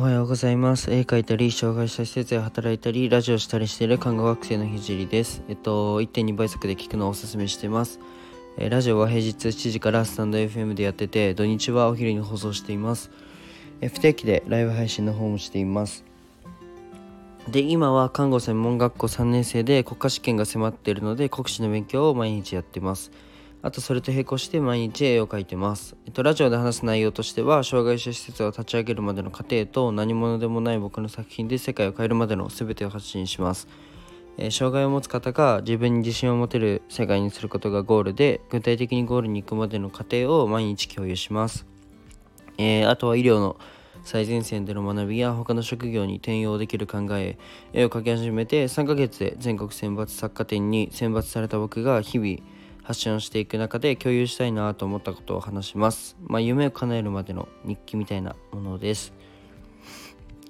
おはようございます。絵描いたり、障害者施設で働いたり、ラジオしたりしている看護学生のひじりです。1.2 倍速で聞くのをおすすめしてます。ラジオは平日7時からスタンド FM でやってて、土日はお昼に放送しています。不定期でライブ配信の方もしています。で、今は看護専門学校3年生で国家試験が迫っているので、国試の勉強を毎日やってます。あと、それと並行して毎日絵を描いてます。ラジオで話す内容としては、障害者施設を立ち上げるまでの過程と、何者でもない僕の作品で世界を変えるまでの全てを発信します。障害を持つ方が自分に自信を持てる世界にすることがゴールで、具体的にゴールに行くまでの過程を毎日共有します。あとは医療の最前線での学びや他の職業に転用できる考え、絵を描き始めて3ヶ月で全国選抜作家展に選抜された僕が日々、発信をしていく中で共有したいなと思ったことを話します。夢を叶えるまでの日記みたいなものです。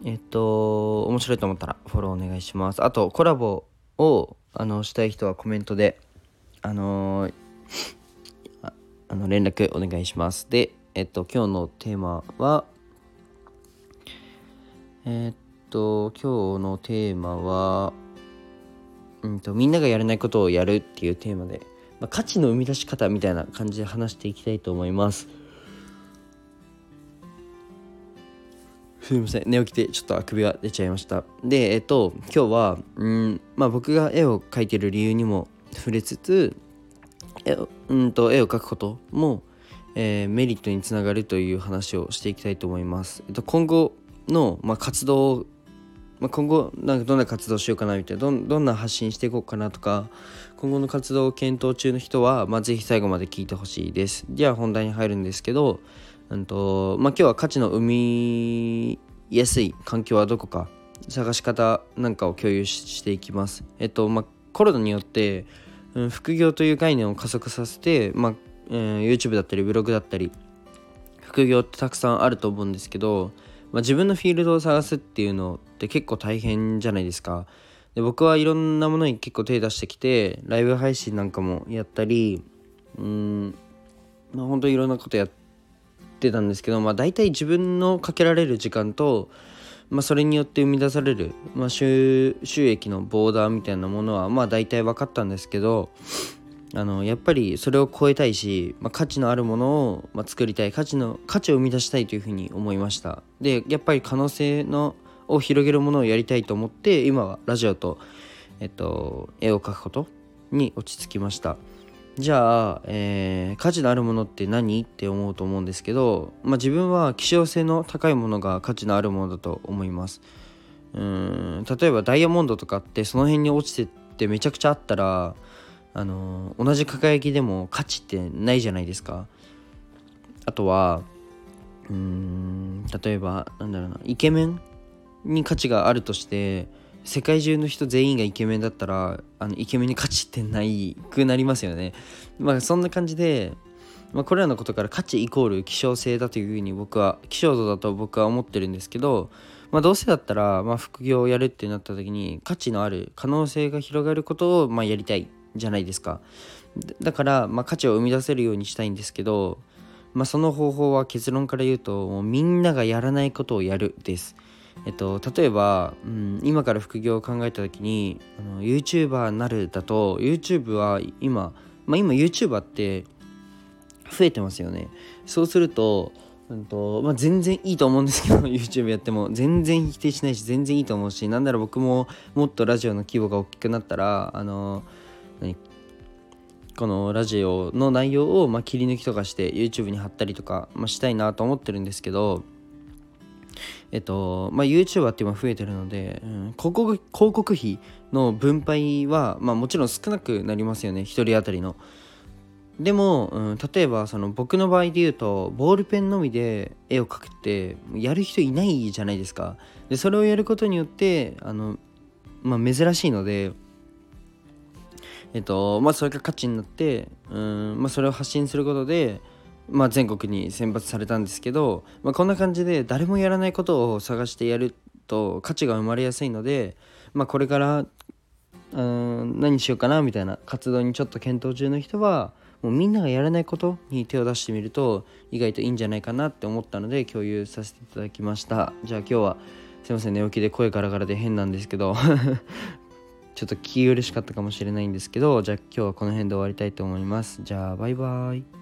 面白いと思ったらフォローお願いします。あと、コラボをしたい人はコメントで連絡お願いします。で、今日のテーマはみんながやれないことをやるっていうテーマで、価値の生み出し方みたいな感じで話していきたいと思います。すみません、寝起きてちょっとあくびが出ちゃいました。で、今日は僕が絵を描いてる理由にも触れつつ、絵を描くことも、メリットにつながるという話をしていきたいと思います。今後の、活動を今後どんな活動しようかなみたいな、どんな発信していこうかなとか、今後の活動を検討中の人は、ぜひ最後まで聞いてほしいです。では本題に入るんですけど、今日は価値の生みやすい環境はどこか、探し方なんかを共有していきます。コロナによって、副業という概念を加速させて、YouTube だったりブログだったり副業ってたくさんあると思うんですけど、自分のフィールドを探すっていうのって結構大変じゃないですか。で、僕はいろんなものに結構手出してきて、ライブ配信なんかもやったり、本当にいろんなことやってたんですけど、大体自分のかけられる時間と、それによって生み出される、収益のボーダーみたいなものは、大体分かったんですけど、やっぱりそれを超えたいし、価値のあるものを、作りたい、価値を生み出したいというふうに思いました。で、やっぱり可能性を広げるものをやりたいと思って、今はラジオと、絵を描くことに落ち着きました。じゃあ、価値のあるものって何って思うと思うんですけど、自分は希少性の高いものが価値のあるものだと思います。例えばダイヤモンドとかって、その辺に落ちてってめちゃくちゃあったら、同じ輝きでも価値ってないじゃないですか。あとは例えばイケメンに価値があるとして、世界中の人全員がイケメンだったら、イケメンに価値ってないくなりますよね。そんな感じで、これらのことから価値イコール希少性だというふうに希少度だと僕は思ってるんですけど、どうせだったら、副業をやるってなった時に、価値のある可能性が広がることを、やりたいじゃないですか。だから、価値を生み出せるようにしたいんですけど、その方法は結論から言うと、もうみんながやらないことをやるです。例えば、今から副業を考えた時に、YouTuber になるだと、YouTube は今、今 YouTuber って増えてますよね。そうすると、全然いいと思うんですけど、YouTube やっても全然否定しないし、全然いいと思うし、なんなら僕ももっとラジオの規模が大きくなったら、このラジオの内容を、切り抜きとかして YouTube に貼ったりとか、したいなと思ってるんですけど、YouTuber って今増えてるので、広告費の分配は、もちろん少なくなりますよね、一人当たりの。でも、例えば僕の場合で言うと、ボールペンのみで絵を描くってやる人いないじゃないですか。で、それをやることによって珍しいので、それが価値になって、それを発信することで、全国に選抜されたんですけど、こんな感じで誰もやらないことを探してやると価値が生まれやすいので、これから何しようかなみたいな活動にちょっと検討中の人は、もうみんながやらないことに手を出してみると意外といいんじゃないかなって思ったので共有させていただきました。じゃあ今日はすいません、寝起きで声ガラガラで変なんですけどちょっと気苦しかったかもしれないんですけど、じゃあ今日はこの辺で終わりたいと思います。じゃあバイバイ。